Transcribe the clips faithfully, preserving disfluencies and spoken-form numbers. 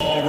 All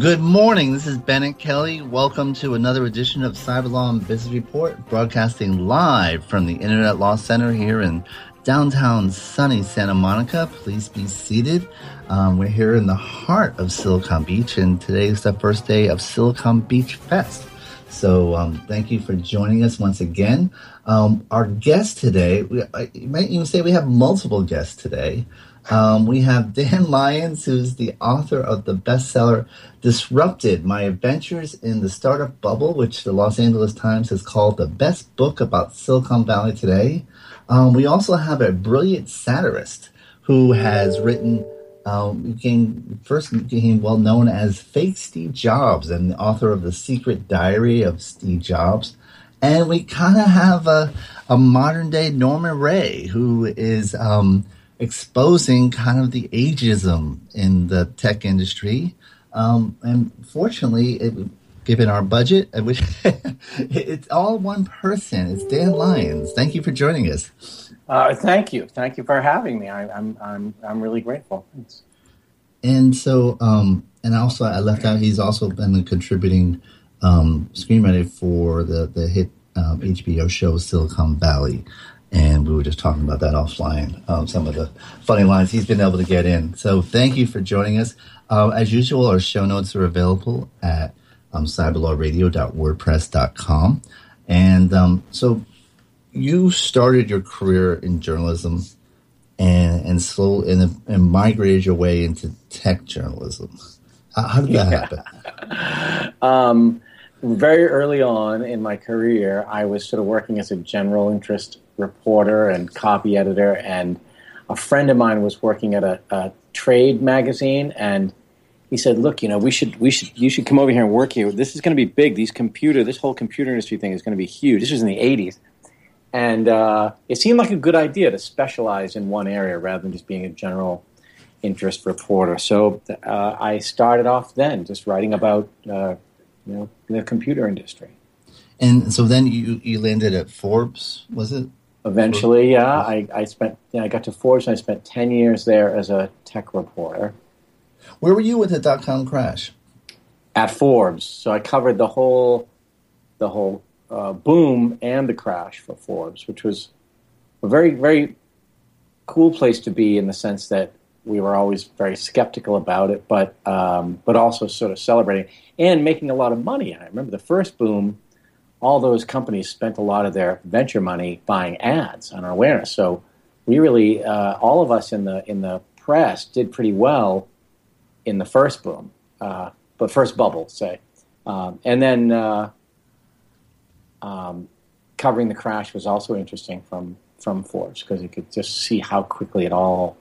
Good morning. This is Bennett Kelly. Welcome to another edition of Cyber Law and Business Report, broadcasting live from the Internet Law Center here in downtown sunny Santa Monica. Please be seated. Um, we're here in the heart of Silicon Beach, and today is the first day of Silicon Beach Fest. So um, thank you for joining us once again. Um, our guest today, we, I, you might even say we have multiple guests today. Um, we have Dan Lyons, who's the author of the bestseller Disrupted, My Adventures in the Startup Bubble, which the Los Angeles Times has called the best book about Silicon Valley today. Um, we also have a brilliant satirist who has written, um, became, first became well known as Fake Steve Jobs, and the author of The Secret Diary of Steve Jobs. And we kind of have a, a modern day Norman Ray, who is um, exposing kind of the ageism in the tech industry. Um, and fortunately, it, given our budget, it would, it's all one person. It's Dan Lyons. Thank you for joining us. Uh, thank you. Thank you for having me. I, I'm I'm I'm really grateful. Thanks. And so, um, and also, I left out, he's also been a contributing um, screenwriter for the the hit um, H B O show Silicon Valley. And we were just talking about that offline, um, some of the funny lines he's been able to get in. So thank you for joining us. Um, as usual, our show notes are available at um, cyberlawradio dot wordpress dot com. And um, so you started your career in journalism and and slowly and, and migrated your way into tech journalism. How, how did that yeah. happen? Um, very early on in my career, I was sort of working as a general interest reporter and copy editor, and a friend of mine was working at a, a trade magazine, and he said, look, you know, we should we should you should come over here and work here. This is going to be big. These computer this whole computer industry thing is going to be huge. This was in the eighties, and uh, it seemed like a good idea to specialize in one area rather than just being a general interest reporter. So uh, I started off then just writing about uh, you know the computer industry. And so then you you landed at Forbes, was it? Eventually, yeah, I, I spent. Yeah, I got to Forbes, and I spent ten years there as a tech reporter. Where were you with the dot com crash? At Forbes, so I covered the whole, the whole uh, boom and the crash for Forbes, which was a very, very cool place to be in the sense that we were always very skeptical about it, but um, but also sort of celebrating and making a lot of money. I remember the first boom. All those companies spent a lot of their venture money buying ads on our awareness. So we really, uh, all of us in the in the press did pretty well in the first boom, uh, but first bubble, say. Um, and then uh, um, covering the crash was also interesting from, from Forbes, because you could just see how quickly it all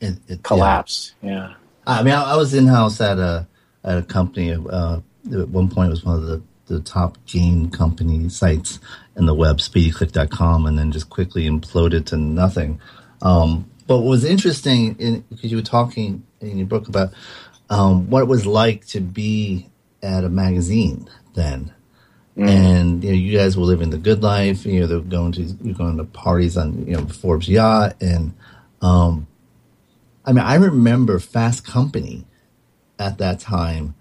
it, it, collapsed. Yeah. yeah. I mean, I, I was in-house at a, at a company. Uh, at one point, it was one of the, the top game company sites in the web, Speedy Click dot com, and then just quickly imploded to nothing. Um, but what was interesting, in, because you were talking in your book about um, what it was like to be at a magazine then, mm. and you know, you guys were living the good life. You know, they're going to you're going to parties on you know Forbes yacht, and um, I mean, I remember Fast Company at that time,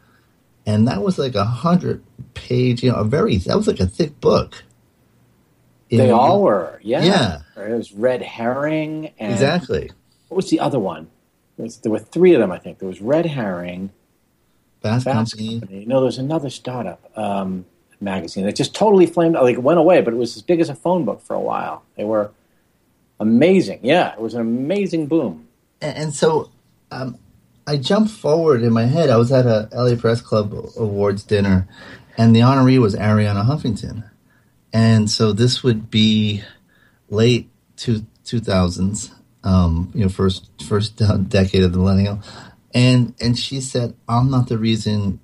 and that was like a hundred page, you know, a very that was like a thick book. It, they all were, yeah. yeah. It was Red Herring, and exactly. What was the other one? There, was, there were three of them, I think. There was Red Herring. Fast, Fast Company. Company. No, there was another startup um, magazine that just totally flamed out. Like, it went away, but it was as big as a phone book for a while. They were amazing. Yeah, it was an amazing boom. And, and so um, I jumped forward in my head. I was at a L A Press Club Awards dinner, and the honoree was Arianna Huffington. And so this would be late two, two thousands, um, you know, first first decade of the millennial. And and she said, I'm not the reason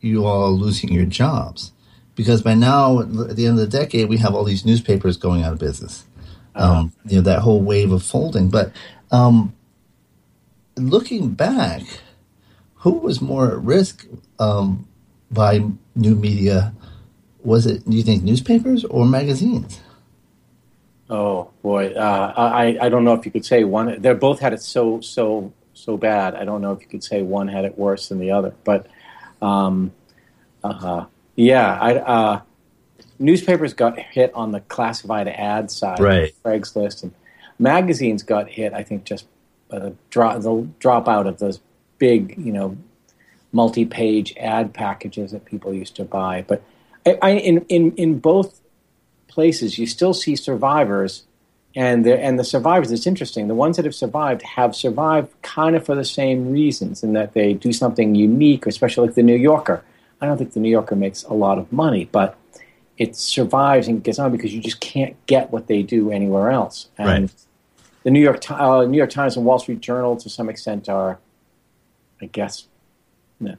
you all are losing your jobs. Because by now, at the end of the decade, we have all these newspapers going out of business. Um, you know, that whole wave of folding. But um, looking back, who was more at risk um, by new media? Was it, do you think, newspapers or magazines? Oh, boy. Uh, I, I don't know if you could say one. They both had it so, so... so bad. I don't know if you could say one had it worse than the other, but um, uh, yeah, I, uh, newspapers got hit on the classified ad side, right. Craigslist, and magazines got hit. I think just uh, drop, the drop out of those big, you know, multi-page ad packages that people used to buy. But I, I, in in in both places, you still see survivors. And the, and the survivors, it's interesting, the ones that have survived have survived kind of for the same reasons, in that they do something unique, or especially like The New Yorker. I don't think The New Yorker makes a lot of money, but it survives and gets on because you just can't get what they do anywhere else. And right. The New York, uh, New York Times and Wall Street Journal, to some extent, are, I guess, no,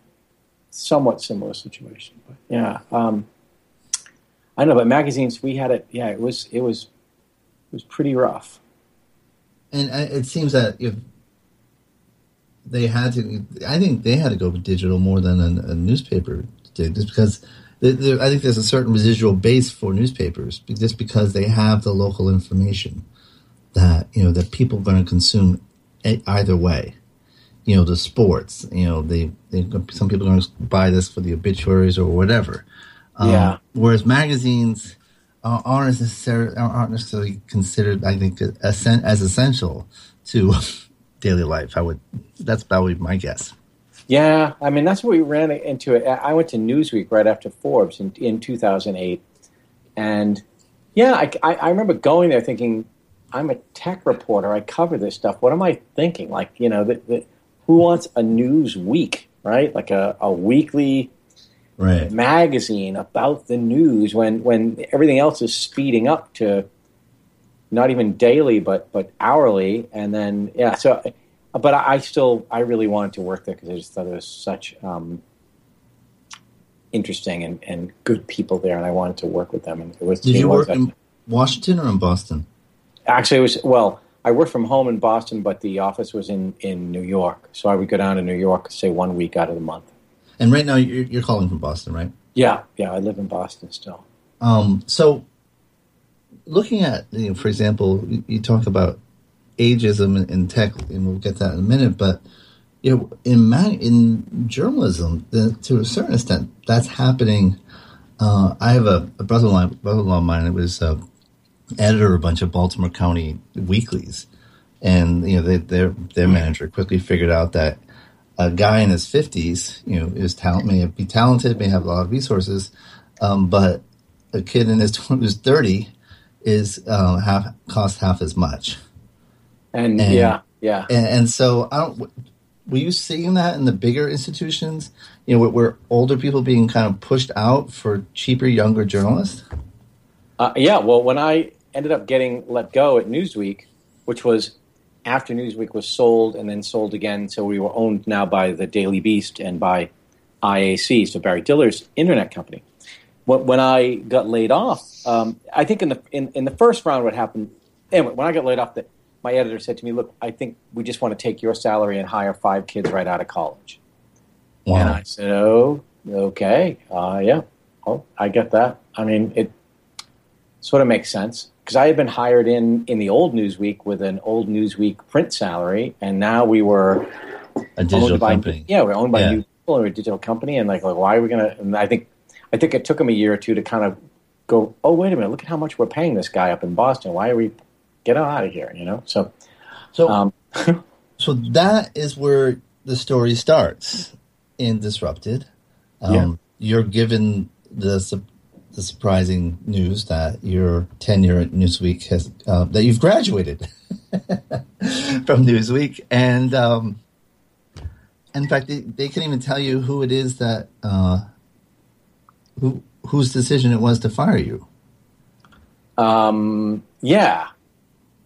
somewhat similar situation. But yeah, um, I don't know, but magazines, we had it, yeah, it was it was... It was pretty rough, and it seems that if they had to, I think they had to go digital more than a, a newspaper did, just because they, they, I think there's a certain residual base for newspapers, just because they have the local information that you know that people are going to consume either way. You know, the sports. You know, they, they some people are going to buy this for the obituaries or whatever. Yeah. Um, whereas magazines. Uh, aren't, necessarily, aren't necessarily considered, I think, as, as essential to daily life. I would. That's probably my guess. Yeah, I mean, that's what we ran into. It. I went to Newsweek right after Forbes in, in two thousand eight, and yeah, I, I, I remember going there thinking, I'm a tech reporter. I cover this stuff. What am I thinking? Like, you know, the, the, who wants a Newsweek, right? Like a, a weekly. Right. Magazine about the news when, when everything else is speeding up to not even daily but but hourly, and then yeah so but I, I still I really wanted to work there because I just thought it was such um, interesting and, and good people there, and I wanted to work with them. And it was did you work in Washington or in Boston? Actually, it was well I worked from home in Boston, but the office was in, in New York, so I would go down to New York, say one week out of the month. And right now you're, you're calling from Boston, right? Yeah, yeah, I live in Boston still. Um, so, looking at, you know, for example, you, you talk about ageism in, in tech, and we'll get that in a minute. But you know, in mag- in journalism, the, to a certain extent, that's happening. Uh, I have a, a brother-in-law, brother-in-law of mine, that was uh, editor of a bunch of Baltimore County weeklies, and you know, they, their their manager quickly figured out that. A guy in his fifties, you know, is talent may be talented, may have a lot of resources, um, but a kid in his who's thirty is uh, half costs half as much. And, and yeah, yeah, and, and so I don't. Were you seeing that in the bigger institutions? you know, were older people being kind of pushed out for cheaper, younger journalists? Uh, yeah. Well, when I ended up getting let go at Newsweek, which was after Newsweek was sold and then sold again, so we were owned now by the Daily Beast and by I A C, so Barry Diller's internet company. When I got laid off, um, I think in the in, in the first round what happened, anyway, when I got laid off, the, my editor said to me, look, I think we just want to take your salary and hire five kids right out of college. Wow. And I said, oh, okay, uh, yeah, oh, I get that. I mean, it sort of makes sense. Because I had been hired in in the old Newsweek with an old Newsweek print salary, and now we were a digital by, company. Yeah, we were owned by yeah. new people, and we were a digital company, and like, like why are we going to – and I think I think it took him a year or two to kind of go, oh, wait a minute, look at how much we're paying this guy up in Boston. Why are we – get out of here, you know? So, so, um, so that is where the story starts in Disrupted. Um, yeah. You're given the – the surprising news that your tenure at Newsweek has, uh, that you've graduated from Newsweek. And, um, in fact, they, they can't even tell you who it is that, uh, who, whose decision it was to fire you. Um, yeah.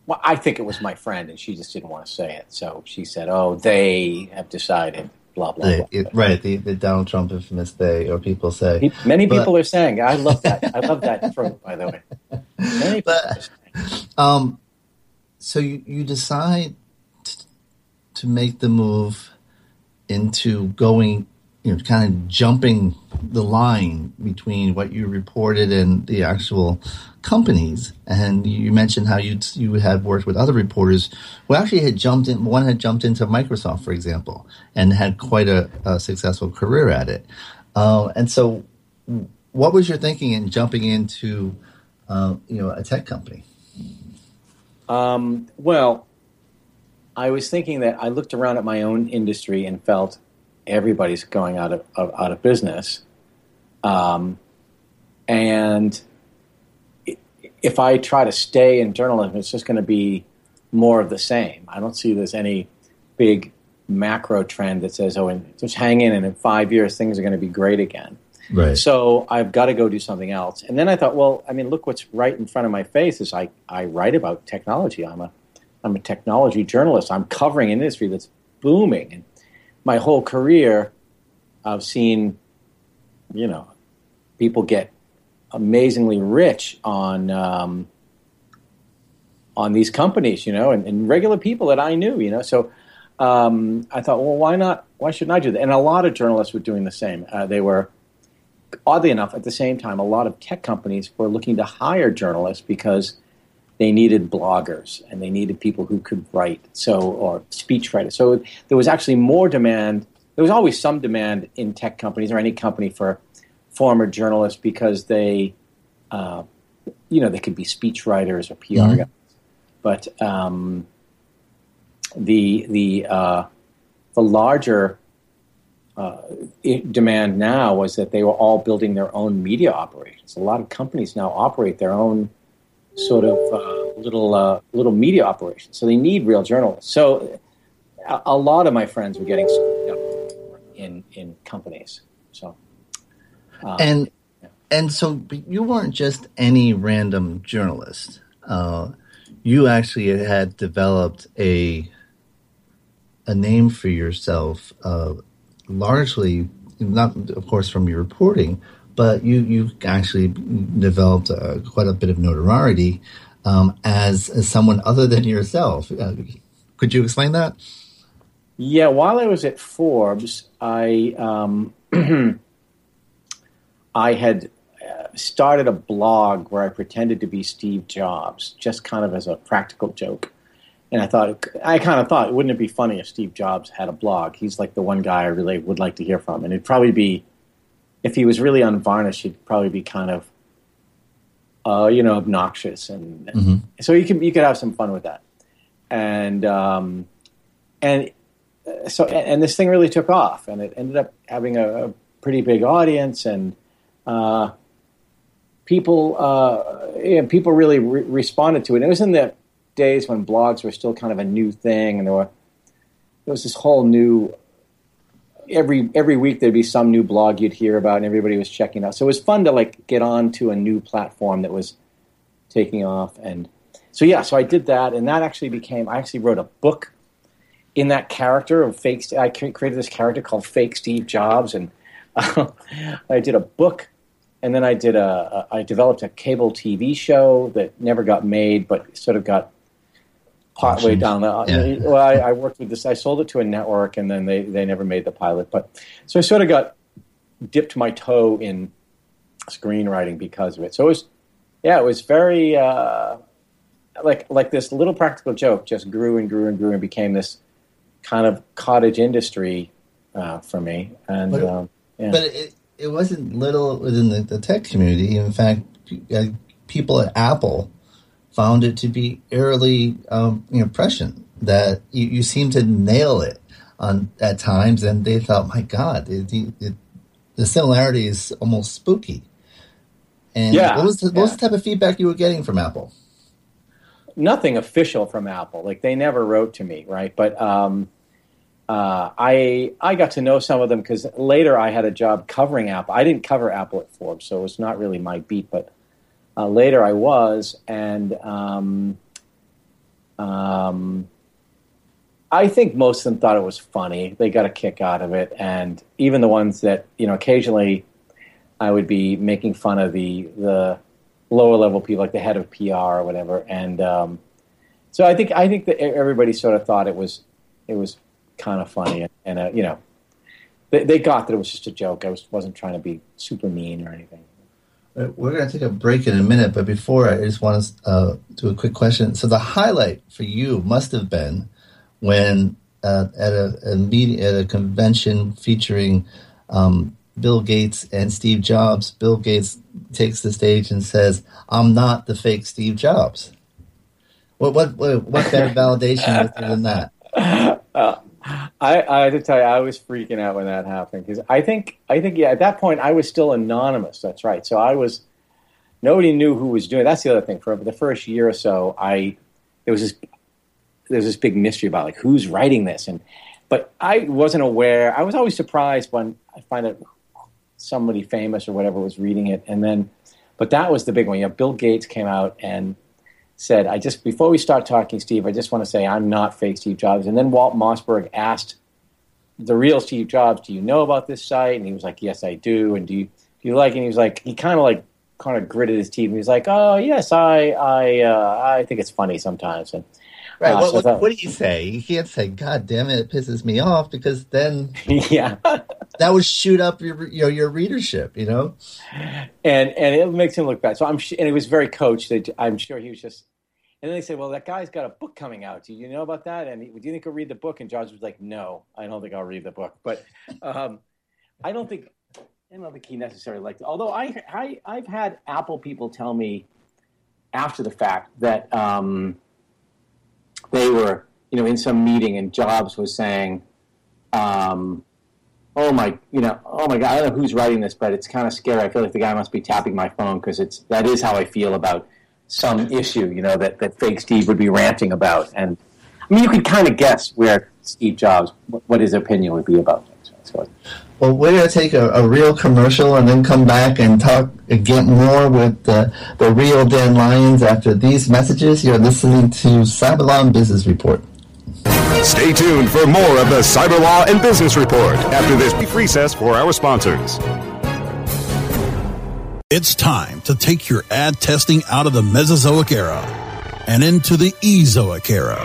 Well, I think it was my friend and she just didn't want to say it. So she said, oh, they have decided. Blah, blah, blah. It, right, the, the Donald Trump infamous they, or people say. Many but, people are saying, I love that. I love that trope, by the way. Many but, um, so you, you decide t- to make the move into going, you know, kind of jumping the line between what you reported and the actual companies. And you mentioned how you you had worked with other reporters who actually had jumped in. One had jumped into Microsoft, for example, and had quite a, a successful career at it. Uh, and so, what was your thinking in jumping into, uh, you know, a tech company? Um, well, I was thinking that I looked around at my own industry and felt everybody's going out of, of out of business, um, and. If I try to stay in journalism, it's just going to be more of the same. I don't see there's any big macro trend that says, oh, and just hang in, and in five years, things are going to be great again. Right. So I've got to go do something else. And then I thought, well, I mean, look what's right in front of my face is I, I write about technology. I'm a I'm a technology journalist. I'm covering an industry that's booming. And my whole career, I've seen, you know, people get amazingly rich on um, on these companies, you know, and, and regular people that I knew, you know. So um, I thought, well, why not? Why shouldn't I do that? And a lot of journalists were doing the same. Uh, they were, oddly enough, at the same time, a lot of tech companies were looking to hire journalists because they needed bloggers and they needed people who could write, so or speech writers. So there was actually more demand. There was always some demand in tech companies or any company for former journalists because they, uh, you know, they could be speech writers or P R mm-hmm. guys, but um, the the uh, the larger uh, demand now was that they were all building their own media operations. A lot of companies now operate their own sort of uh, little uh, little media operations, so they need real journalists. So a, a lot of my friends were getting in in companies, so. Um, and yeah. and so you weren't just any random journalist. Uh, you actually had developed a a name for yourself, uh, largely not, of course, from your reporting, but you you actually developed uh, quite a bit of notoriety um, as, as someone other than yourself. Uh, could you explain that? Yeah, while I was at Forbes, I. Um, I had started a blog where I pretended to be Steve Jobs, just kind of as a practical joke. And I thought, I kind of thought, wouldn't it be funny if Steve Jobs had a blog? He's like the one guy I really would like to hear from. And it'd probably be, if he was really unvarnished, he'd probably be kind of, uh, you know, obnoxious. And, mm-hmm. and so you could, you could have some fun with that. And, um, and so, and this thing really took off and it ended up having a, a pretty big audience and, Uh, people, uh, you know, people really re- responded to it. And it was in the days when blogs were still kind of a new thing, and there were there was this whole new every every week there'd be some new blog you'd hear about, and everybody was checking out. So it was fun to like get on to a new platform that was taking off. And so yeah, so I did that, and that actually became I actually wrote a book in that character of fake. I created this character called Fake Steve Jobs, and uh, I did a book. And then I did a, a, I developed a cable T V show that never got made, but sort of got partway down the. Yeah. Well, I, I worked with this. I sold it to a network, and then they, they never made the pilot. But so I sort of got dipped my toe in screenwriting because of it. So it was, yeah, it was very uh, like like this little practical joke just grew and grew and grew and became this kind of cottage industry uh, for me. And but, um, yeah. but it. It wasn't little within the, the tech community. In fact, people at Apple found it to be eerily um, prescient that you, you seemed to nail it on at times, and they thought, "My God, it, it, it, the similarity is almost spooky." And yeah, what was the, what yeah. was the type of feedback you were getting from Apple? Nothing official from Apple. Like they never wrote to me, right? But. Um... Uh, I I got to know some of them because later I had a job covering Apple. I didn't cover Apple at Forbes, so it was not really my beat. But uh, later I was, and um, um, I think most of them thought it was funny. They got a kick out of it, and even the ones that you know, occasionally I would be making fun of the the lower level people, like the head of P R or whatever. And um, so I think I think that everybody sort of thought it was it was. kind of funny, and, and uh, you know, they, they got that it was just a joke. I was, wasn't trying to be super mean or anything. We're going to take a break in a minute, but before I just want to uh, do a quick question. So the highlight for you must have been when uh, at a, a meeting at a convention featuring um, Bill Gates and Steve Jobs. Bill Gates takes the stage and says, "I'm not the fake Steve Jobs." What what what, what better validation was there than that? Uh, I, I have to tell you, I was freaking out when that happened because I think, I think, yeah, at that point I was still anonymous. That's right. So I was, nobody knew who was doing it. That's the other thing. For the first year or so, I there was this there was this big mystery about like who's writing this, and but I wasn't aware. I was always surprised when I find out somebody famous or whatever was reading it, and then, but that was the big one. Yeah, you know, Bill Gates came out and said, I just before we start talking, Steve, I just want to say I'm not fake Steve Jobs. And then Walt Mossberg asked the real Steve Jobs, "Do you know about this site?" And he was like, "Yes, I do." And do you, do you like? And he was like, he kind of like kind of gritted his teeth, and he was like, "Oh yes, I I uh, I think it's funny sometimes." And right, uh, well, so what, that, what do you say? You can't say, "God damn it, it pisses me off," because then yeah, that would shoot up your you know your readership, you know, and and it makes him look bad. So I'm sh- and it was very coached. That I'm sure he was just. And then they said, "Well, that guy's got a book coming out. Do you know about that? And he, do you think he'll read the book?" And Jobs was like, "No, I don't think I'll read the book." But um, I don't think I don't think he necessarily liked it. Although I, I I've had Apple people tell me after the fact that um, they were you know in some meeting and Jobs was saying, um, "Oh my, you know, oh my God, I don't know who's writing this, but it's kind of scary. I feel like the guy must be tapping my phone because it's that is how I feel about." Some issue, you know, that, that fake Steve would be ranting about. And, I mean, you could kind of guess where Steve Jobs, what, what his opinion would be about things. So. Well, we're going to take a, a real commercial and then come back and talk again more with uh, the real Dan Lyons after these messages. You're listening to Cyber Law and Business Report. Stay tuned for more of the Cyber Law and Business Report after this brief recess for our sponsors. It's time to take your ad testing out of the Mesozoic era and into the Ezoic era.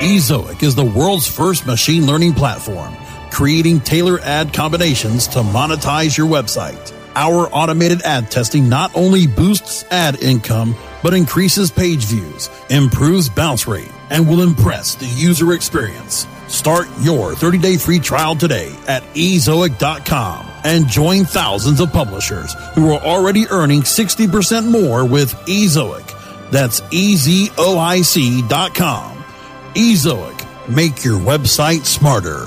Ezoic is the world's first machine learning platform, creating tailored ad combinations to monetize your website. Our automated ad testing not only boosts ad income, but increases page views, improves bounce rate, and will impress the user experience. Start your thirty-day free trial today at ezoic dot com and join thousands of publishers who are already earning sixty percent more with Ezoic. That's E Z O I C dot com. Ezoic, make your website smarter.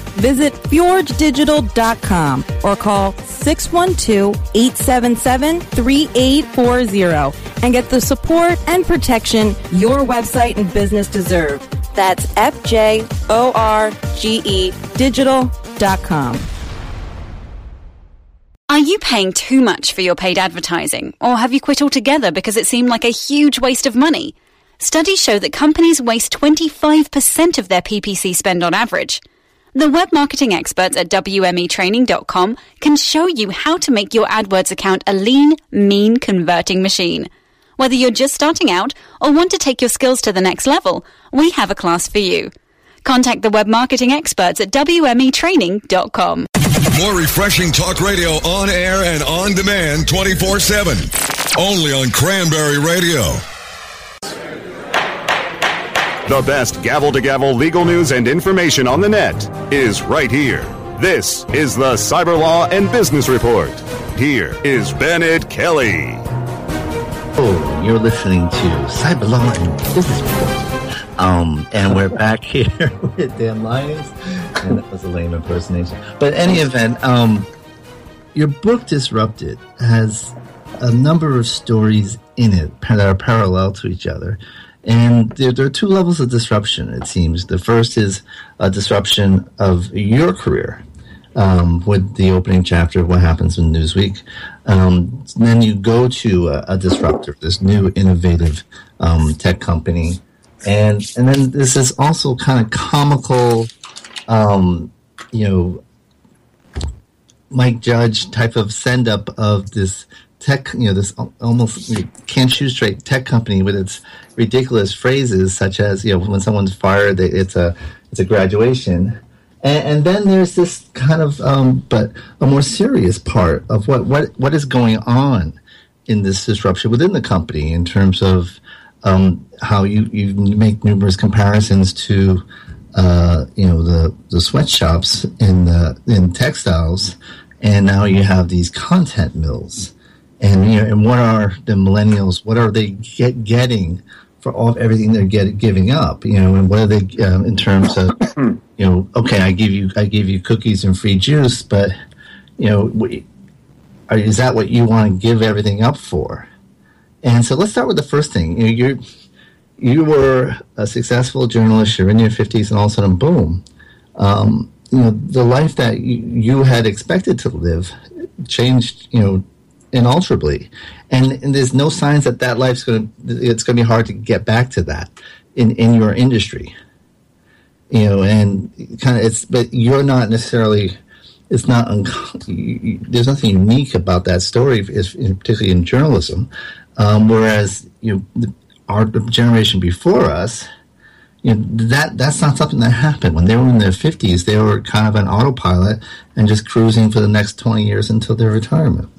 Visit fjorge digital dot com or call six one two, eight seven seven, three eight four zero and get the support and protection your website and business deserve. That's F J O R G E digital dot com. Are you paying too much for your paid advertising, or have you quit altogether because it seemed like a huge waste of money? Studies show that companies waste twenty-five percent of their P P C spend on average. The web marketing experts at W M E Training dot com can show you how to make your AdWords account a lean, mean converting machine. Whether you're just starting out or want to take your skills to the next level, we have a class for you. Contact the web marketing experts at W M E Training dot com. More refreshing talk radio on air and on demand twenty-four seven. Only on Cranberry Radio. The best gavel-to-gavel legal news and information on the net is right here. This is the Cyber Law and Business Report. Here is Bennett Kelly. Oh, you're listening to Cyber Law and Business Report. Um, and we're back here with Dan Lyons. And that was a lame impersonation. But in any event, um, your book Disrupted has a number of stories in it that are parallel to each other. And there, there are two levels of disruption, it seems. The first is a disruption of your career um, with the opening chapter of what happens in Newsweek. Um, then you go to a, a disruptor, this new innovative um, tech company. And, and then this is also kind of comical, um, you know, Mike Judge type of send-up of this tech, you know, this almost you can't shoot straight tech company with its ridiculous phrases, such as, you know, when someone's fired, they, it's a it's a graduation, and, and then there's this kind of um, but a more serious part of what, what what is going on in this disruption within the company in terms of um, how you, you make numerous comparisons to uh, you know the, the sweatshops in the in textiles, and now you have these content mills. And you know, and what are the millennials? What are they get, getting for all everything they're get, giving up? You know, and what are they um, in terms of? You know, okay, I give you I give you cookies and free juice, but you know, we, are, is that what you want to give everything up for? And so let's start with the first thing. You know, you you were a successful journalist. You're in your fifties, and all of a sudden, boom! Um, you know, the life that you, you had expected to live changed. You know. Inalterably, and, and there's no signs that that life's going to, it's going to be hard to get back to that in, in your industry, you know, and kind of it's, but you're not necessarily, it's not, unco- you, you, there's nothing unique about that story, is, particularly in journalism, um, whereas, you know, our generation before us, you know, that that's not something that happened. When they were in their fifties, they were kind of an autopilot and just cruising for the next twenty years until their retirement.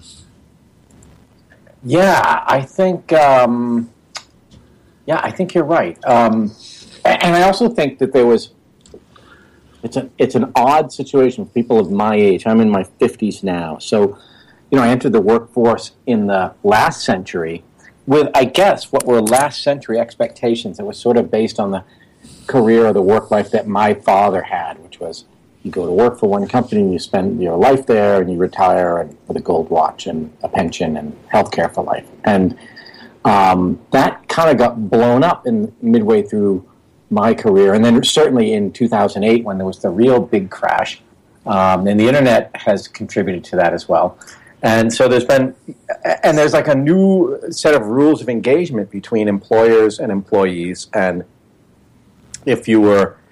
Yeah, I think. Um, yeah, I think you're right, um, and I also think that there was. It's an it's an odd situation for people of my age. I'm in my fifties now, so you know I entered the workforce in the last century with, I guess, what were last century expectations. It was sort of based on the career or the work life that my father had, which was you go to work for one company and you spend your life there and you retire and with a gold watch and a pension and health care for life. And um, that kind of got blown up in midway through my career. And then certainly in two thousand eight when there was the real big crash, um, and the Internet has contributed to that as well. And so there's been – and there's like a new set of rules of engagement between employers and employees. And if you were –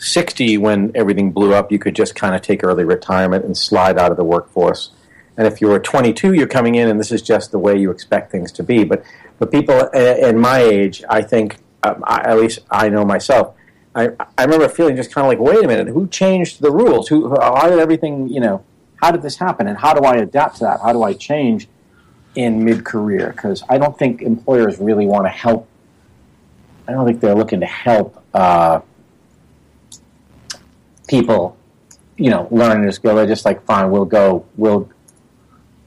sixty when everything blew up, you could just kind of take early retirement and slide out of the workforce. And if you were twenty-two, you're coming in, and this is just the way you expect things to be. But but people in my age, I think, um, I, at least I know myself, I, I remember feeling just kind of like, wait a minute, who changed the rules? Who, how did everything, you know, how did this happen? And how do I adapt to that? How do I change in mid-career? Because I don't think employers really want to help. I don't think they're looking to help uh people you know, learn a skill. They're just like, fine, we'll go, we'll,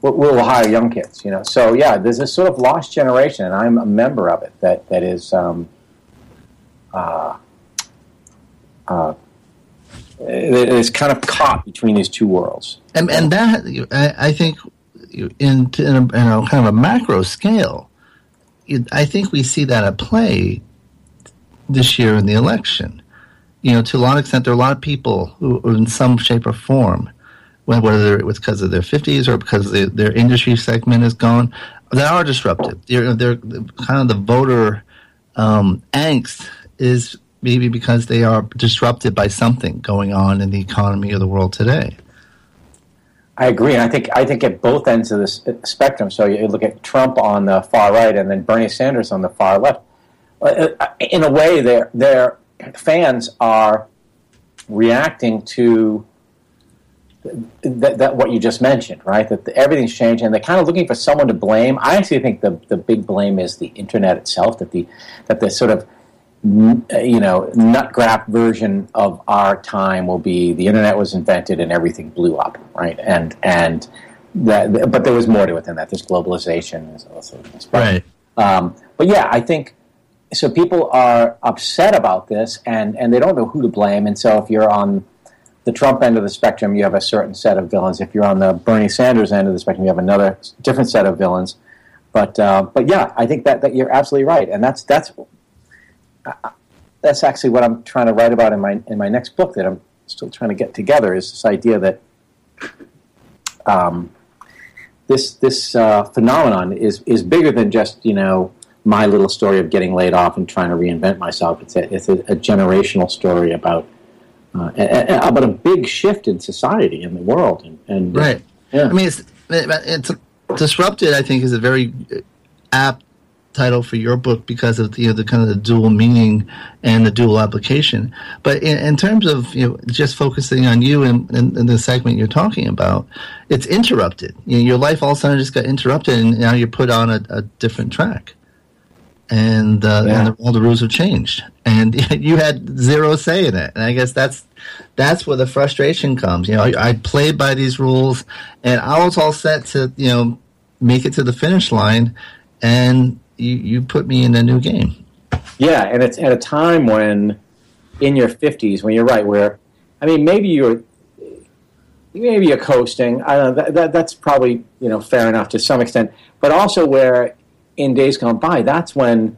we'll, we'll hire young kids, you know. So, yeah, there's this sort of lost generation, and I'm a member of it, that, that is um, uh, uh, it's kind of caught between these two worlds. And, and that, I, I think, in, in, a, in a kind of a macro scale, it, I think we see that at play this year in the election. You know, to a lot of extent, there are a lot of people who, in some shape or form, whether it was because of their fifties or because they, their industry segment is gone, that are disrupted. They're, they're kind of the voter um, angst is maybe because they are disrupted by something going on in the economy of the world today. I agree, and I think I think at both ends of this spectrum. So you look at Trump on the far right, and then Bernie Sanders on the far left. In a way, their their fans are reacting to that, that what you just mentioned, right? That the, everything's changed, and they're kind of looking for someone to blame. I actually think the the big blame is the internet itself. That the that the sort of you know, nutgrab version of our time will be the internet was invented and everything blew up, right? And and that, but there was more to it than that. There's globalization, there's all sorts of things. Right. Um, but yeah, I think so. People are upset about this, and, and they don't know who to blame. And so, if you're on the Trump end of the spectrum, you have a certain set of villains. If you're on the Bernie Sanders end of the spectrum, you have another different set of villains. But uh, but yeah, I think that, that you're absolutely right, and that's that's. Uh, that's actually what I'm trying to write about in my in my next book that I'm still trying to get together, is this idea that um, this this uh, phenomenon is is bigger than just, you know, my little story of getting laid off and trying to reinvent myself. It's a, it's a, a generational story about uh, a, a, about a big shift in society and the world. And, and right, yeah. I mean, it's it's Disrupted, I think, is a very apt title for your book because of the, you know, the kind of the dual meaning and the dual application. But in, in terms of, you know, just focusing on you and, and, and the segment you're talking about, it's interrupted. You know, your life all of a sudden just got interrupted, and now you're put on a, a different track. And, uh, yeah. and the, all the rules have changed, and you had zero say in it. And I guess that's that's where the frustration comes. You know, I, I played by these rules, and I was all set to, you know, make it to the finish line, and You, you put me in a new game. Yeah, and it's at a time when, in your fifties, when you're right, where, I mean, maybe you're, maybe you're coasting. I don't know, that, that, that's probably, you know, fair enough to some extent. But also where, in days gone by, that's when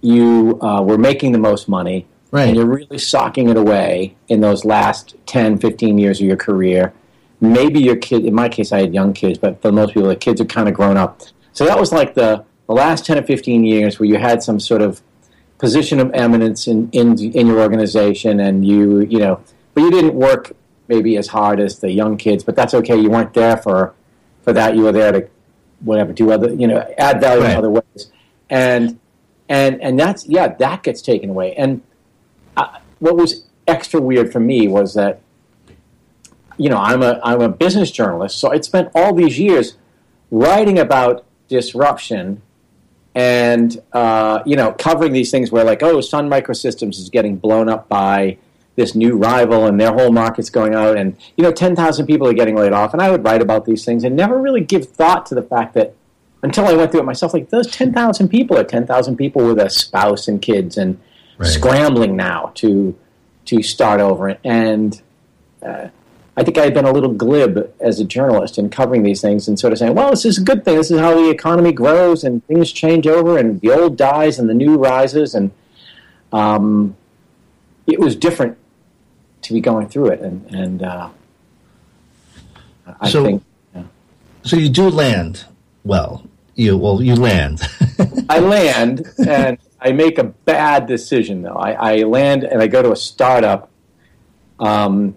you uh, were making the most money. Right. And you're really socking it away in those last ten, fifteen years of your career. Maybe your kid, in my case, I had young kids, but for most people, the kids are kind of grown up. So that was like the... the last ten or fifteen years where you had some sort of position of eminence in, in in your organization, and you, you know, but you didn't work maybe as hard as the young kids, but that's okay. You weren't there for, for that. You were there to whatever, do other, you know, add value right. in other ways. And, and, and that's, yeah, that gets taken away. And I, what was extra weird for me was that, you know, I'm a, I'm a business journalist. So I'd spent all these years writing about disruption and, uh, you know, covering these things where, like, oh, Sun Microsystems is getting blown up by this new rival and their whole market's going out, and, you know, ten thousand people are getting laid off. And I would write about these things and never really give thought to the fact that, until I went through it myself, like, those ten thousand people are ten thousand people with a spouse and kids and right. scrambling now to to start over. And uh, I think I had been a little glib as a journalist in covering these things and sort of saying, well, this is a good thing. This is how the economy grows and things change over and the old dies and the new rises. And um, it was different to be going through it. And, and uh, I so, think... Yeah. So you do land well. You Well, you land. I land, and I make a bad decision, though. I, I land, and I go to a startup... Um,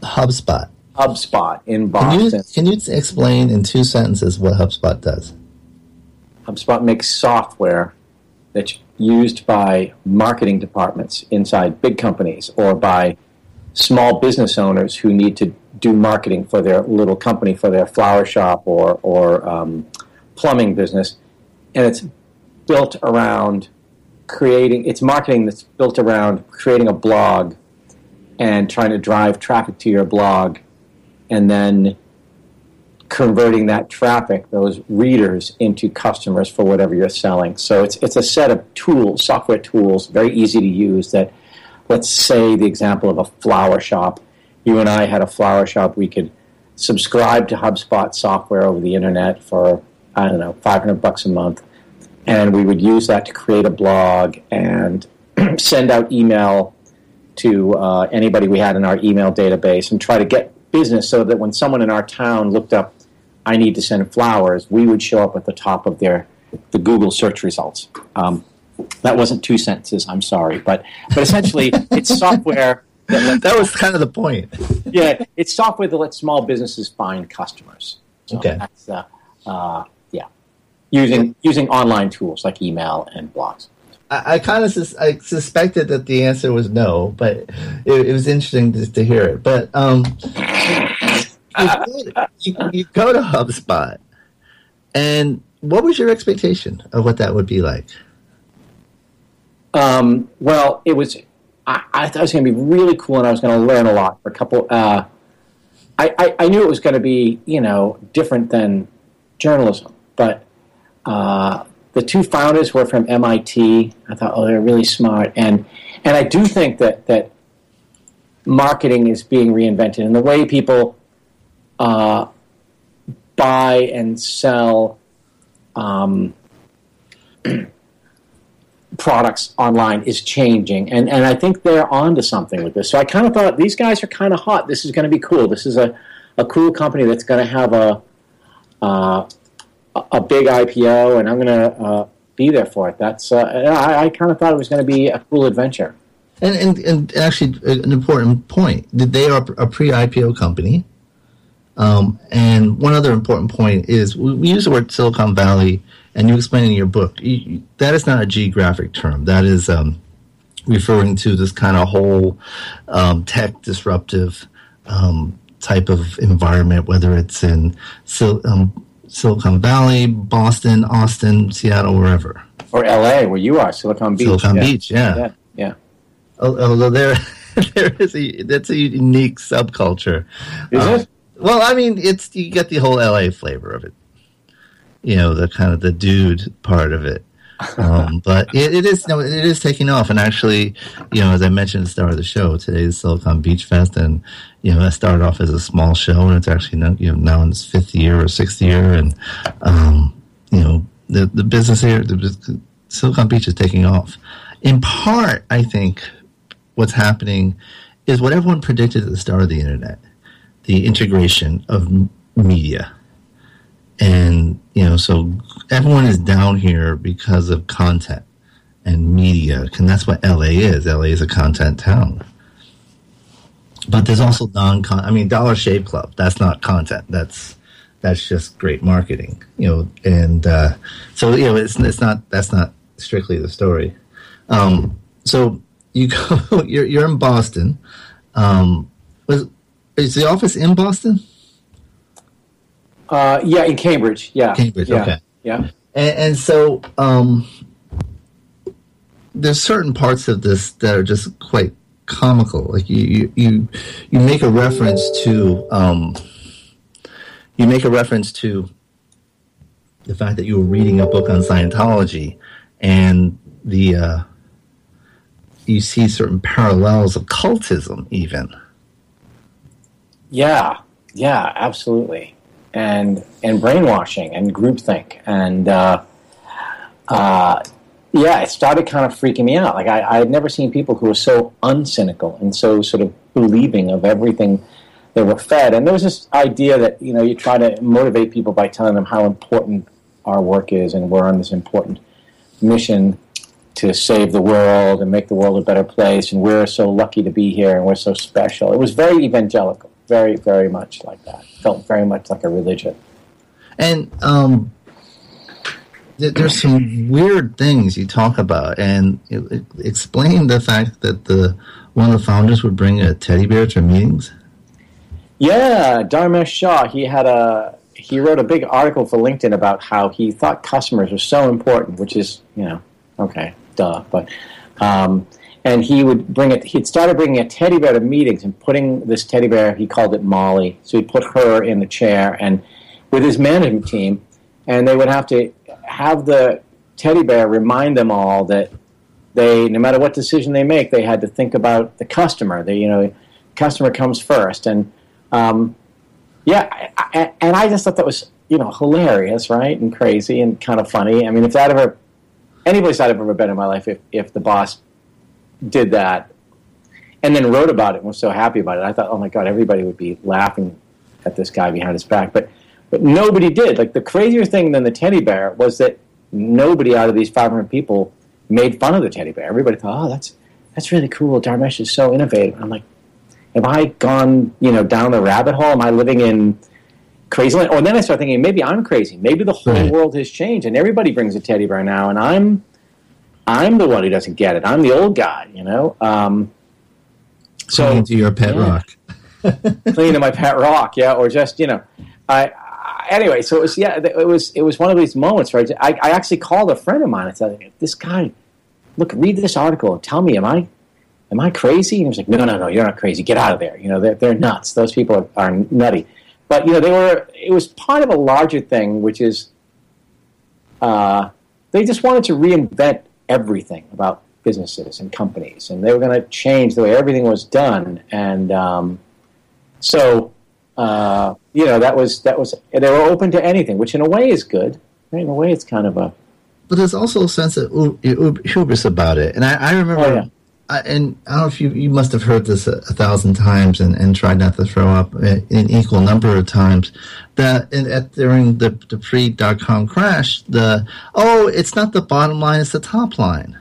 HubSpot. HubSpot in Boston. Can you, can you explain in two sentences what HubSpot does? HubSpot makes software that's used by marketing departments inside big companies or by small business owners who need to do marketing for their little company, for their flower shop or, or um, plumbing business. And it's built around creating – it's marketing that's built around creating a blog and trying to drive traffic to your blog and then converting that traffic, those readers, into customers for whatever you're selling. So it's it's a set of tools, software tools, very easy to use that, let's say the example of a flower shop. You and I had a flower shop. We could subscribe to HubSpot software over the internet for, I don't know, five hundred bucks a month. And we would use that to create a blog and send out email to uh, anybody we had in our email database and try to get business so that when someone in our town looked up, I need to send flowers, we would show up at the top of their the Google search results. Um, that wasn't two sentences, I'm sorry. But, but essentially, it's software... That, that was kind of the point. Yeah, it's software that lets small businesses find customers. So okay. That's, uh, uh, yeah, using using online tools like email and blogs. I, I kind of sus- I suspected that the answer was no, but it, it was interesting to, to hear it. But um, you, you, you go to HubSpot, and what was your expectation of what that would be like? Um, well, it was. I thought it was going to be really cool, and I was going to learn a lot. For a couple, uh, I, I, I knew it was going to be, you know, different than journalism. But uh, the two founders were from M I T. I thought, oh, they're really smart, and and I do think that that marketing is being reinvented, and the way people uh, buy and sell Um, products online is changing, and, and I think they're onto something with this. So I kind of thought, these guys are kind of hot. This is going to be cool. This is a, a cool company that's going to have a uh, a big I P O, and I'm going to uh, be there for it. That's uh, I, I kind of thought it was going to be a cool adventure. And, and, and actually, an important point, that they are a pre-I P O company. Um, and one other important point is we use the word Silicon Valley, and you explain in your book, you, that is not a geographic term. That is um, referring to this kind of whole um, tech disruptive um, type of environment, whether it's in Sil- um, Silicon Valley, Boston, Austin, Seattle, wherever. Or L A, where you are, Silicon Beach. Silicon yeah. Beach, yeah. Yeah. yeah. Although there, there is a, that's a unique subculture. Is um, it? Well, I mean, it's you get the whole L A flavor of it. You know, the kind of the dude part of it, um, but it, it is no, it is taking off. And actually, you know, as I mentioned at the start of the show, today is Silicon Beach Fest, and you know that started off as a small show, and it's actually now, you know, now in its fifth year or sixth year, and um, you know the the business here, the, the Silicon Beach is taking off. In part, I think what's happening is what everyone predicted at the start of the internet: the integration of m- media. And, you know, so everyone is down here because of content and media. And that's what L A is. L A is a content town. But there's also non-con. I mean, Dollar Shave Club, that's not content. That's that's just great marketing, you know. And uh, so, you know, it's it's not that's not strictly the story. Um, so you go, you're you're in Boston. Um, was is the office in Boston? Uh, yeah, in Cambridge, yeah. Cambridge, yeah. Okay. Yeah. And, and so um, there's certain parts of this that are just quite comical. Like you, you, you make a reference to um, you make a reference to the fact that you were reading a book on Scientology, and the uh, you see certain parallels of cultism, even. Yeah. Yeah. Absolutely. And and brainwashing and groupthink and uh, uh, yeah, it started kind of freaking me out. Like I, I had never seen people who were so uncynical and so sort of believing of everything they were fed. And there was this idea that, you know, you try to motivate people by telling them how important our work is, and we're on this important mission to save the world and make the world a better place, and we're so lucky to be here, and we're so special. It was very evangelical. Very, very much like that. Felt very much like a religion. And um, th- there's some weird things you talk about, and it, it, explain the fact that the one of the founders would bring a teddy bear to meetings. Yeah, Dharmesh Shah. He had a he wrote a big article for LinkedIn about how he thought customers were so important, which is, you know, okay, duh, but um, And he would bring it, he'd started bringing a teddy bear to meetings and putting this teddy bear, he called it Molly, so he'd put her in the chair and with his management team, and they would have to have the teddy bear remind them all that they, no matter what decision they make, they had to think about the customer. They, you know, customer comes first. And um, yeah, I, and I just thought that was, you know, hilarious, right, and crazy and kind of funny. I mean, if that ever, any place I'd have ever been in my life, if, if the boss did that and then wrote about it and was so happy about it, I thought, oh my God, everybody would be laughing at this guy behind his back. But but nobody did. Like, the crazier thing than the teddy bear was that nobody out of these five hundred people made fun of the teddy bear. Everybody thought, oh, that's that's really cool. Dharmesh is so innovative. And I'm like, have I gone, you know, down the rabbit hole? Am I living in crazy land? Oh, and then I start thinking, maybe I'm crazy. Maybe the whole right. world has changed and everybody brings a teddy bear now, and I'm I'm the one who doesn't get it. I'm the old guy, you know. Um, so cling to your pet yeah. rock. Cling to my pet rock, yeah, or just, you know. I, I anyway. So it was, yeah, it was, it was one of these moments where I, I actually called a friend of mine and said, "This guy, look, read this article and tell me, am I, am I crazy?" And he was like, "No, no, no, you're not crazy. Get out of there. You know, they're they're nuts. Those people are, are nutty." But you know, they were. It was part of a larger thing, which is, uh, they just wanted to reinvent everything about businesses and companies, and they were going to change the way everything was done. And um, so, uh, you know, that was that was they were open to anything, which in a way is good. Right? In a way, it's kind of a. But there's also a sense of hubris about it, and I, I remember, oh, yeah. I, and I don't know if you you must have heard this a, a thousand times, and, and tried not to throw up an equal number of times. That in, at, during the, the pre-dot-com crash, the, oh, it's not the bottom line, it's the top line.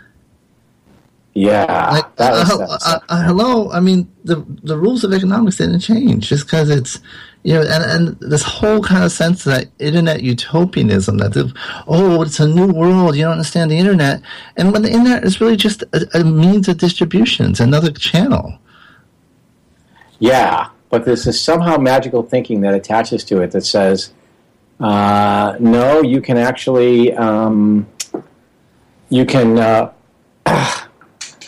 Yeah. Like, that was, uh, that was uh, uh, hello, I mean, the the rules of economics didn't change just because it's, you know, and, and this whole kind of sense of that internet utopianism, that, the, oh, it's a new world, you don't understand the internet. And when the internet is really just a, a means of distribution, it's another channel. Yeah. But there's this somehow magical thinking that attaches to it that says, uh, no, you can actually, um, you can uh,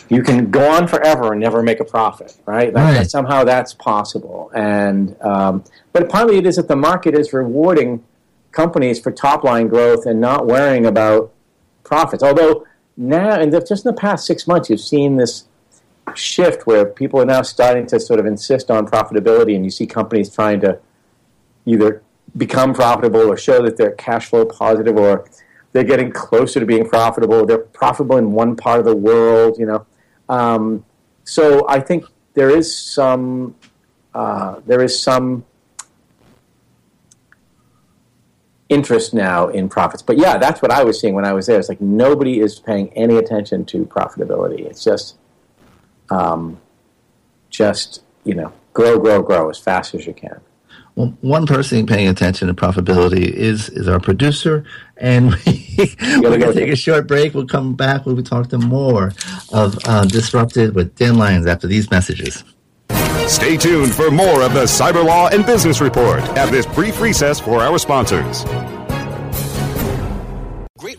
you can go on forever and never make a profit, right? That, right. That somehow that's possible. And um, but partly it is that the market is rewarding companies for top-line growth and not worrying about profits. Although now, and just in the past six months, you've seen this shift where people are now starting to sort of insist on profitability, and you see companies trying to either become profitable or show that they're cash flow positive, or they're getting closer to being profitable. They're profitable in one part of the world, you know. Um, so I think there is some, uh, there is some interest now in profits. But yeah, that's what I was seeing when I was there. It's like nobody is paying any attention to profitability. It's just Um, just, you know, grow, grow, grow as fast as you can. Well, one person paying attention to profitability is is our producer, and we, we're going to take a short break. We'll come back. We'll be talking more of uh, Disrupted with Dan Lyons after these messages. Stay tuned for more of the Cyber Law and Business Report at this brief recess for our sponsors. Great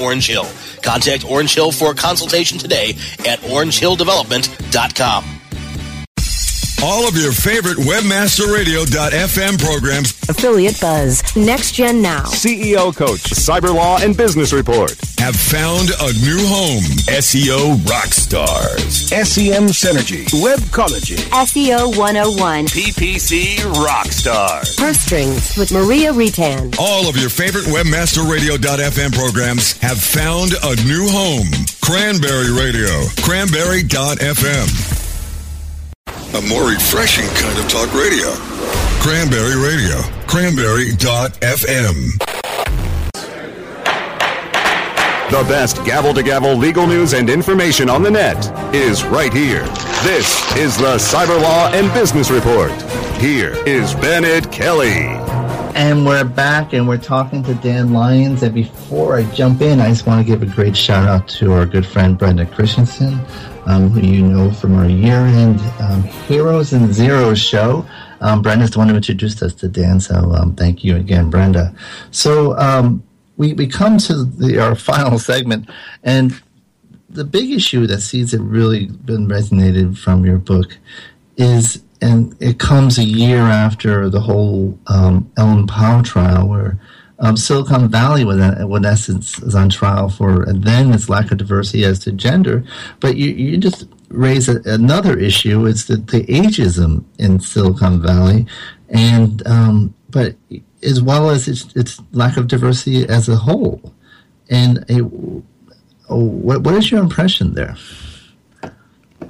Orange Hill. Contact Orange Hill for a consultation today at orange hill development dot com. All of your favorite webmaster radio dot f m programs. Affiliate Buzz, Next Gen Now, C E O Coach, Cyber Law and Business Report have found a new home. S E O Rockstars, S E M Synergy, Webcology, S E O one oh one, P P C Rockstars, Purstrings with Maria Retan. All of your favorite webmaster radio dot f m programs have found a new home. Cranberry Radio, cranberry dot f m. A more refreshing kind of talk radio. Cranberry Radio. Cranberry dot f m. The best gavel-to-gavel legal news and information on the net is right here. This is the Cyber Law and Business Report. Here is Bennett Kelly. And we're back, and we're talking to Dan Lyons. And before I jump in, I just want to give a great shout-out to our good friend Brenda Christensen, um, who you know from our year-end um, Heroes and Zeros show. Um, Brenda's the one who introduced us to Dan, so um, thank you again, Brenda. So um, we, we come to the, our final segment, and the big issue that seems to have really been resonated from your book is... And it comes a year after the whole um, Ellen Powell trial where um, Silicon Valley, with, with essence, is on trial for, and then its lack of diversity as to gender. But you, you just raise a, another issue. It's the, the ageism in Silicon Valley. And um, but as well as its, its lack of diversity as a whole. And it, oh, what, what is your impression there?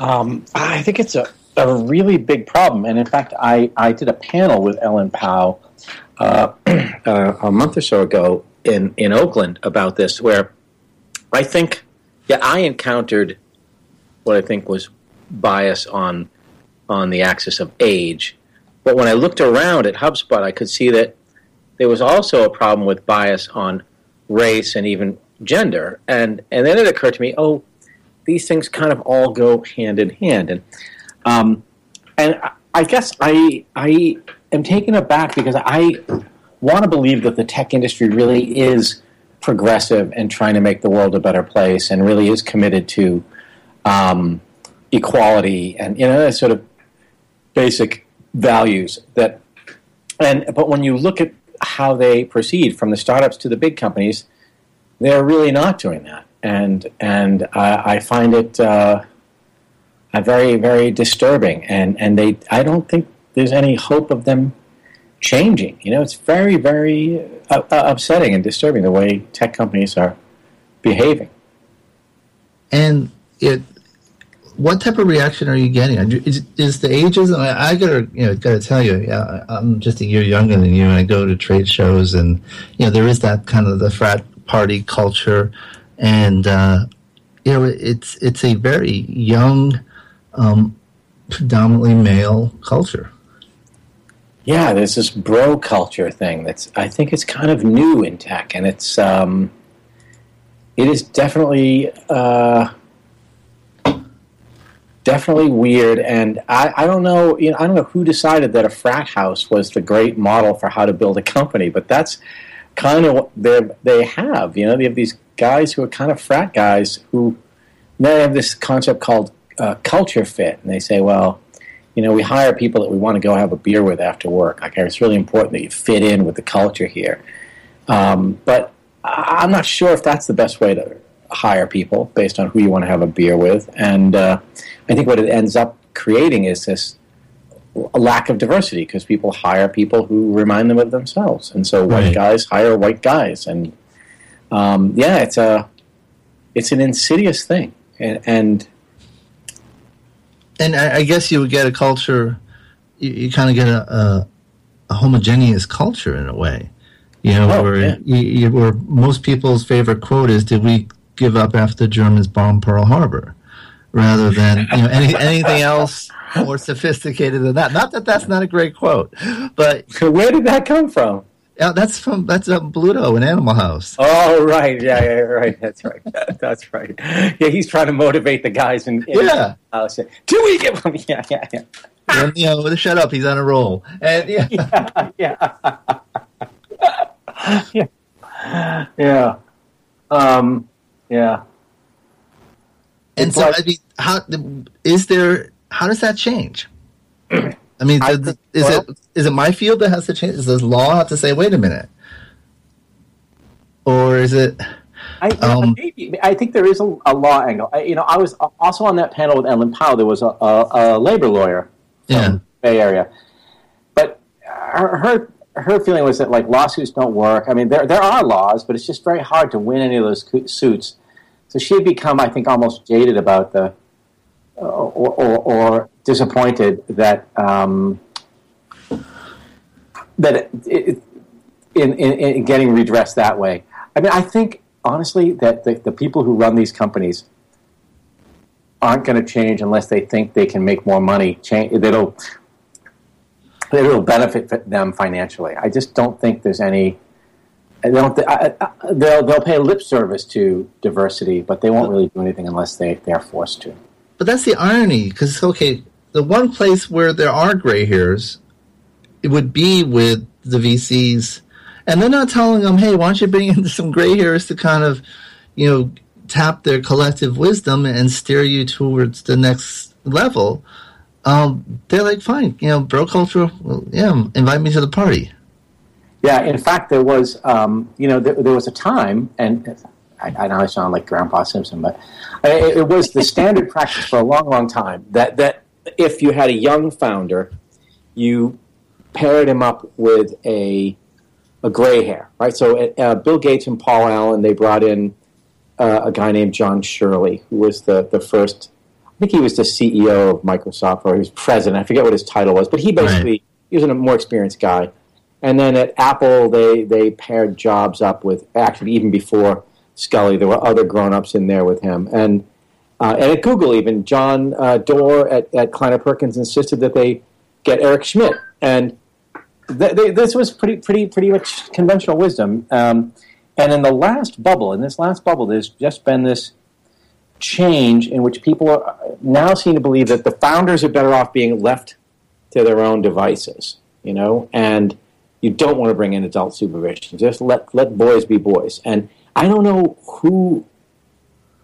Um, I think it's a... a really big problem, and in fact, I, I did a panel with Ellen Powell uh, a month or so ago in, in Oakland about this, where I think, yeah, I encountered what I think was bias on on the axis of age, but when I looked around at HubSpot, I could see that there was also a problem with bias on race and even gender, and and then it occurred to me, oh, these things kind of all go hand in hand, and Um, and I guess I I am taken aback because I want to believe that the tech industry really is progressive and trying to make the world a better place and really is committed to um, equality and, you know, sort of basic values. That and but when you look at how they proceed from the startups to the big companies, they're really not doing that. And and I, I find it... Uh, very, very disturbing, and, and they. I don't think there's any hope of them changing. You know, it's very, very uh, upsetting and disturbing the way tech companies are behaving. And it, what type of reaction are you getting? Is, is the ageism? I, I gotta, you know, gotta tell you, yeah, I'm just a year younger than you, and I go to trade shows, and you know, there is that kind of the frat party culture, and uh, you know, it's it's a very young. Um, predominantly male culture. Yeah, there's this bro culture thing that's, I think it's kind of new in tech, and it's, um, it is definitely, uh, definitely weird, and I, I don't know, you know, I don't know who decided that a frat house was the great model for how to build a company, but that's kind of what they they have, you know, they have these guys who are kind of frat guys who, they have this concept called Uh, culture fit, and they say, well, you know, we hire people that we want to go have a beer with after work. Like, it's really important that you fit in with the culture here. Um, but I'm not sure if that's the best way to hire people based on who you want to have a beer with. And uh, I think what it ends up creating is this lack of diversity because people hire people who remind them of themselves. And so white right. guys hire white guys. And um, yeah, it's a it's an insidious thing. And, and And I guess you would get a culture, you, you kind of get a, a, a homogeneous culture in a way, you know, oh, where, yeah. you, you, where most people's favorite quote is, did we give up after the Germans bombed Pearl Harbor, rather than you know any, anything else more sophisticated than that. Not that that's not a great quote, but... So where did that come from? Yeah, that's from that's um, Bluto in Animal House. Oh right, yeah, yeah, right. That's right. That, that's right. Yeah, he's trying to motivate the guys in, in yeah. House. Do we give him? Yeah, yeah, yeah. And, you know, shut up. He's on a roll. And, yeah, yeah, yeah, yeah, um, yeah. And it's so, like, I mean, how is there? How does that change? I mean, I think, is well, it is it my field that has to change? Does law have to say, "Wait a minute," or is it? I, um, maybe. I think there is a, a law angle. I, you know, I was also on that panel with Ellen Powell. There was a, a, a labor lawyer from yeah. the Bay Area, but her, her her feeling was that like lawsuits don't work. I mean, there there are laws, but it's just very hard to win any of those suits. So she had become, I think, almost jaded about the uh, or. or, or disappointed that um, that it, it, in, in in getting redressed that way. I mean, I think honestly that the, the people who run these companies aren't going to change unless they think they can make more money. Change it'll it'll benefit them financially. I just don't think there's any. They don't. I, I, they'll they'll pay lip service to diversity, but they won't really do anything unless they they're forced to. But that's the irony, because okay, the one place where there are gray hairs, it would be with the V Cs, and they're not telling them, hey, why don't you bring in some gray hairs to kind of, you know, tap their collective wisdom and steer you towards the next level. Um, they're like, fine, you know, bro culture, well, yeah, invite me to the party. Yeah, in fact, there was, um, you know, there, there was a time, and I, I know I sound like Grandpa Simpson, but it, it was the standard practice for a long, long time that, that if you had a young founder, you paired him up with a a gray hair, right? So uh, Bill Gates and Paul Allen, they brought in uh, a guy named John Shirley, who was the, the first, I think he was the C E O of Microsoft, or he was president. I forget what his title was, but he basically, right. he was a more experienced guy. And then at Apple, they, they paired Jobs up with, actually even before Scully, there were other grown-ups in there with him. And uh, and at Google even, John uh, Doerr at, at Kleiner Perkins insisted that they get Eric Schmidt. And th- they, this was pretty pretty pretty much conventional wisdom. Um, and in the last bubble, in this last bubble, there's just been this change in which people are now seem to believe that the founders are better off being left to their own devices, you know, and you don't want to bring in adult supervision. Just let let boys be boys. And I don't know who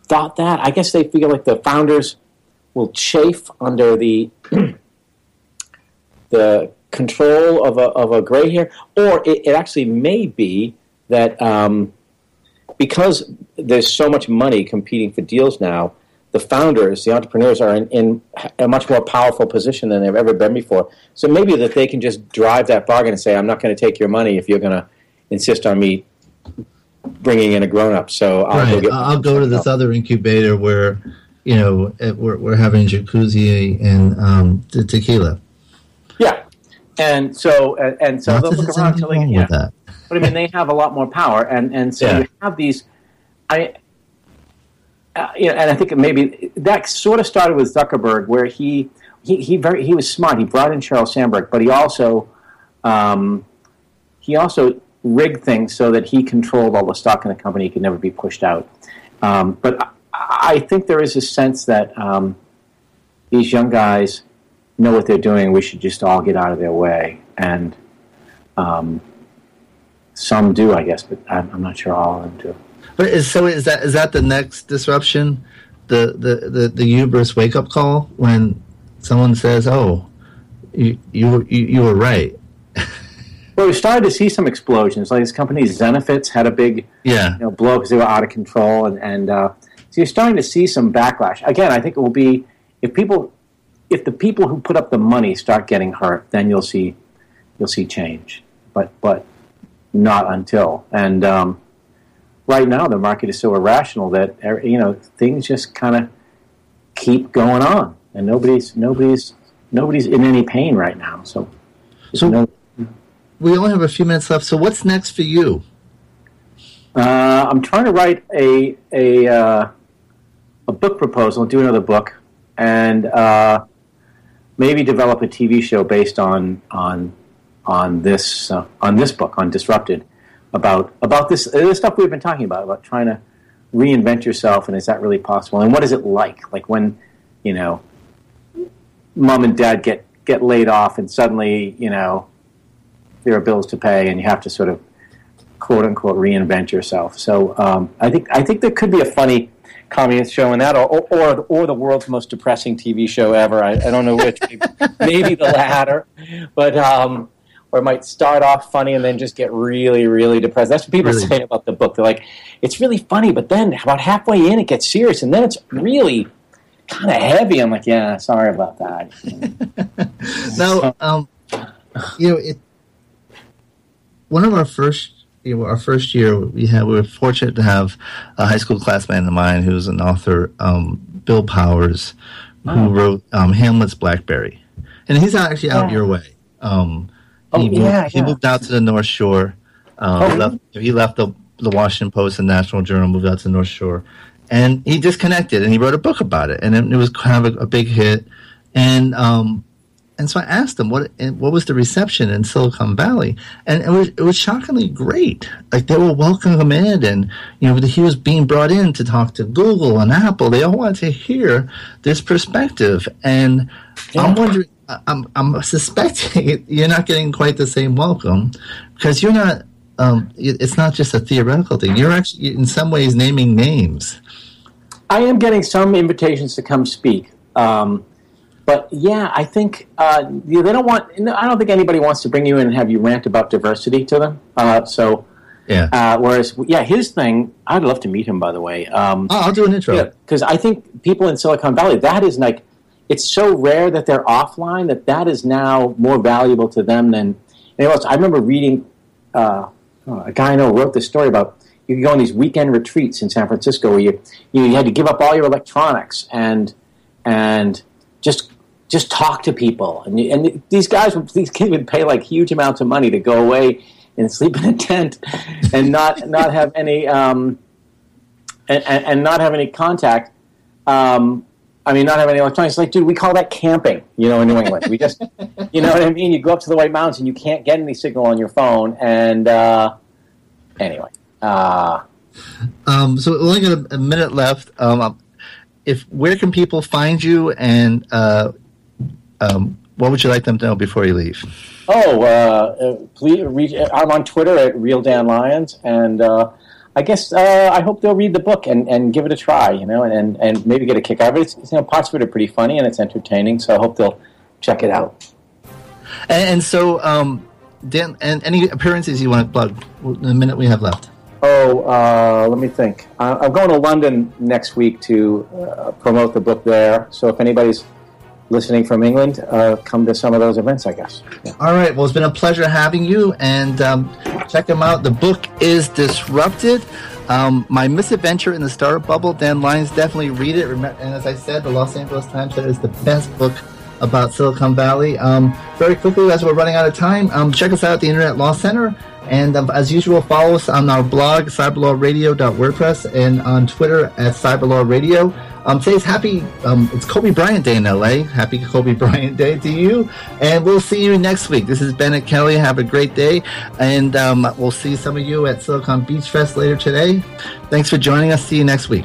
thought that. I guess they feel like the founders will chafe under the the control of a of a gray hair. Or it, it actually may be that um, because there's so much money competing for deals now, the founders, the entrepreneurs are in, in a much more powerful position than they've ever been before. So maybe that they can just drive that bargain and say, I'm not going to take your money if you're going to insist on me bringing in a grown-up. So I'll right. go, get- I'll go to this other incubator where, you know, we're, we're having jacuzzi and um, the tequila. Yeah. And so and, and so not they'll look around until they get that. But, I mean, they have a lot more power. And, and so yeah. you have these – I. Uh, you know, and I think maybe that sort of started with Zuckerberg, where he he he very he was smart. He brought in Sheryl Sandberg, but he also um, he also rigged things so that he controlled all the stock in the company. He could never be pushed out. Um, but I, I think there is a sense that um, these young guys know what they're doing. We should just all get out of their way, and um, some do, I guess, but I'm, I'm not sure all of them do. But is, so is that is that the next disruption, the the, the, the hubris wake up call when someone says, "Oh, you you you were right." Well, we started to see some explosions. Like this company Zenefits had a big yeah. you know, blow because they were out of control, and and uh, so you're starting to see some backlash. Again, I think it will be if people if the people who put up the money start getting hurt, then you'll see you'll see change. But but not until and. Um, Right now, the market is so irrational that you know things just kind of keep going on, and nobody's nobody's nobody's in any pain right now. So, so no, we only have a few minutes left. So, what's next for you? Uh, I'm trying to write a a uh, a book proposal, do another book, and uh, maybe develop a T V show based on on on this uh, on this book on Disrupted. About about this, this stuff we've been talking about, about trying to reinvent yourself, and is that really possible? And what is it like? Like when, you know, mom and dad get, get laid off and suddenly, you know, there are bills to pay and you have to sort of, quote unquote, reinvent yourself. So um, I think I think there could be a funny comedy show in that, or or, or the world's most depressing T V show ever. I, I don't know which, maybe the latter. But... Um, Or it might start off funny and then just get really, really depressed. That's what people really? say about the book. They're like, it's really funny, but then about halfway in, it gets serious, and then it's really kind of heavy. I'm like, yeah, sorry about that. No, um, you know, it, one of our first, you know, our first year, we had we were fortunate to have a high school classmate of mine who's an author, um, Bill Powers, who oh. wrote um, Hamlet's Blackberry, and he's actually yeah. out your way. Um, He, oh, moved, yeah, yeah. he moved out to the North Shore. Um, oh, left, he left the the Washington Post and National Journal, moved out to North Shore. And he disconnected, and he wrote a book about it. And it, it was kind of a, a big hit. And um, and so I asked him, what what was the reception in Silicon Valley? And it was, it was shockingly great. Like, they were welcoming him in. And, you know, he was being brought in to talk to Google and Apple. They all wanted to hear this perspective. And yeah. I'm wondering, I'm, I'm suspecting you're not getting quite the same welcome, because you're not um, – it's not just a theoretical thing. You're actually in some ways naming names. I am getting some invitations to come speak. Um, but, yeah, I think uh, they don't want – I don't think anybody wants to bring you in and have you rant about diversity to them. Uh, so, yeah. Uh, whereas, yeah, his thing – I'd love to meet him, by the way. Um, oh, I'll do an intro. Yeah, because I think people in Silicon Valley, that is like – it's so rare that they're offline that that is now more valuable to them than anyone else. I remember reading uh, – a guy I know wrote this story about – you could go on these weekend retreats in San Francisco where you, you you had to give up all your electronics and and just just talk to people. And you, and these guys would, these kids would pay like huge amounts of money to go away and sleep in a tent and not not have any um and, and, and not have any contact. Um, I mean, not have any electronics. Like, dude, we call that camping, you know, in New England. We just, you know what I mean? You go up to the White Mountains and you can't get any signal on your phone. And uh, anyway. Uh, um, so we only got a, a minute left. Um, if where can people find you, and uh, um, what would you like them to know before you leave? Oh, uh, please reach. I'm on Twitter at Real Dan Lyons, and uh, I guess uh, I hope they'll read the book and, and give it a try, you know, and, and maybe get a kick out of it. It's, you know, parts of it are pretty funny and it's entertaining, so I hope they'll check it out. And, and so, um, Dan, and any appearances you want to plug? The minute we have left. Oh, uh, let me think. Uh, I'm going to London next week to uh, promote the book there. So if anybody's listening from England, uh, come to some of those events, I guess. Yeah. All right. Well, it's been a pleasure having you. And um, check them out. The book is Disrupted. Um, my Misadventure in the Startup Bubble. Dan Lyons, definitely read it. And as I said, the Los Angeles Times said it's the best book about Silicon Valley. Um, very quickly, as we're running out of time, um, check us out at the Internet Law Center. And um, as usual, follow us on our blog, cyber law radio dot wordpress, and on Twitter at cyberlawradio. Um, today's happy, um, it's Kobe Bryant Day in L A. Happy Kobe Bryant Day to you. And we'll see you next week. This is Bennett Kelly. Have a great day. And um, we'll see some of you at Silicon Beach Fest later today. Thanks for joining us. See you next week.